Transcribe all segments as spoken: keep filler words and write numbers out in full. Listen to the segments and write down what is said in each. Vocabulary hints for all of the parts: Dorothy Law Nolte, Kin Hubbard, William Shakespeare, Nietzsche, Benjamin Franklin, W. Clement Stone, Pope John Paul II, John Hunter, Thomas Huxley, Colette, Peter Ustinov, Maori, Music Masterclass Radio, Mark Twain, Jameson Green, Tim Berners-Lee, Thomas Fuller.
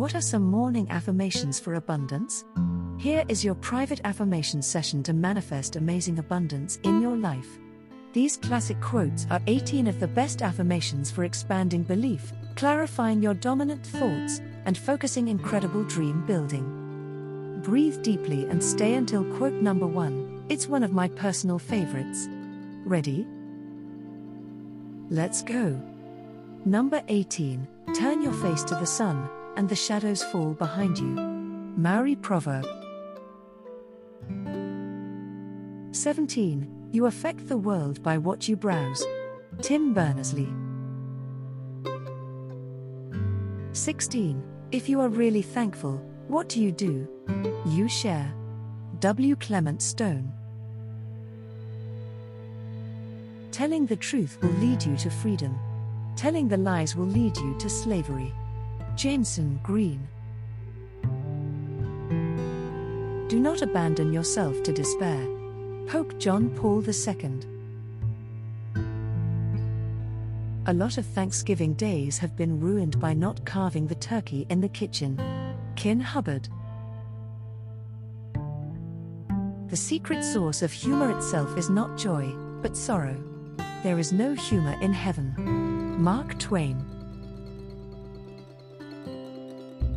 What are some morning affirmations for abundance? Here is your private affirmation session to manifest amazing abundance in your life. These classic quotes are eighteen of the best affirmations for expanding belief, clarifying your dominant thoughts, and focusing incredible dream building. Breathe deeply and stay until quote number one. It's one of my personal favorites. Ready? Let's go. Number eighteen. Turn your face to the sun, and the shadows fall behind you. Maori proverb. seventeen. You affect the world by what you browse. Tim Berners-Lee. sixteen. If you are really thankful, what do you do? You share. W. Clement Stone. Telling the truth will lead you to freedom. Telling the lies will lead you to slavery. Jameson Green. Do not abandon yourself to despair. Pope John Paul the Second. A lot of Thanksgiving days have been ruined by not carving the turkey in the kitchen. Kin Hubbard. The secret source of humor itself is not joy, but sorrow. There is no humor in heaven. Mark Twain.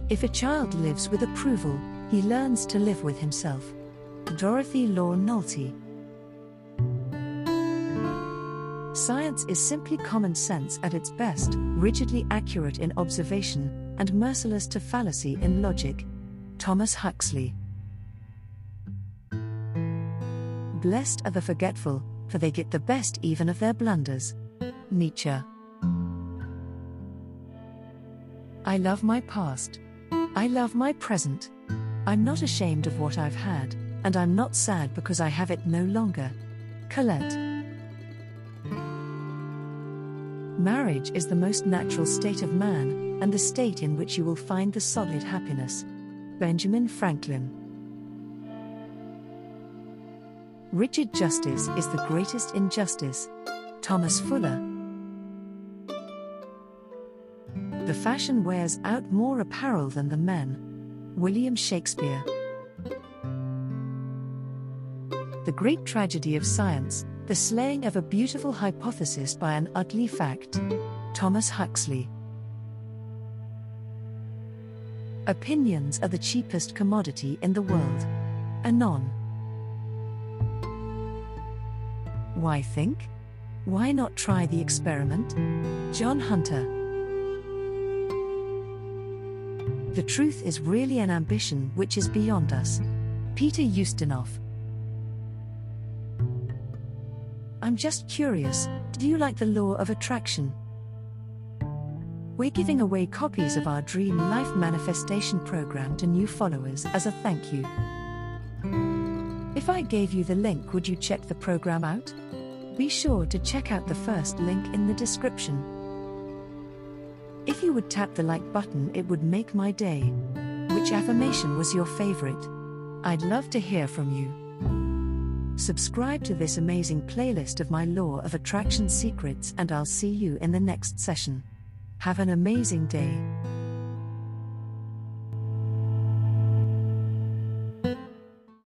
If a child lives with approval, he learns to live with himself. Dorothy Law Nolte. Science is simply common sense at its best, rigidly accurate in observation, and merciless to fallacy in logic. Thomas Huxley. Blessed are the forgetful, for they get the best even of their blunders. Nietzsche. I love my past. I love my present. I'm not ashamed of what I've had, and I'm not sad because I have it no longer. Colette. Marriage is the most natural state of man, and the state in which you will find the solid happiness. Benjamin Franklin. Rigid justice is the greatest injustice. Thomas Fuller. The fashion wears out more apparel than the men. William Shakespeare. The great tragedy of science, the slaying of a beautiful hypothesis by an ugly fact. Thomas Huxley. Opinions are the cheapest commodity in the world. Anon. Why think? Why not try the experiment? John Hunter. The truth is really an ambition which is beyond us. Peter Ustinov. I'm just curious, do you like the law of attraction? We're giving away copies of our Dream Life Manifestation program to new followers as a thank you. If I gave you the link, would you check the program out? Be sure to check out the first link in the description. If you would tap the like button, it would make my day. Which affirmation was your favorite? I'd love to hear from you. Subscribe to this amazing playlist of my Law of Attraction secrets, and I'll see you in the next session. Have an amazing day.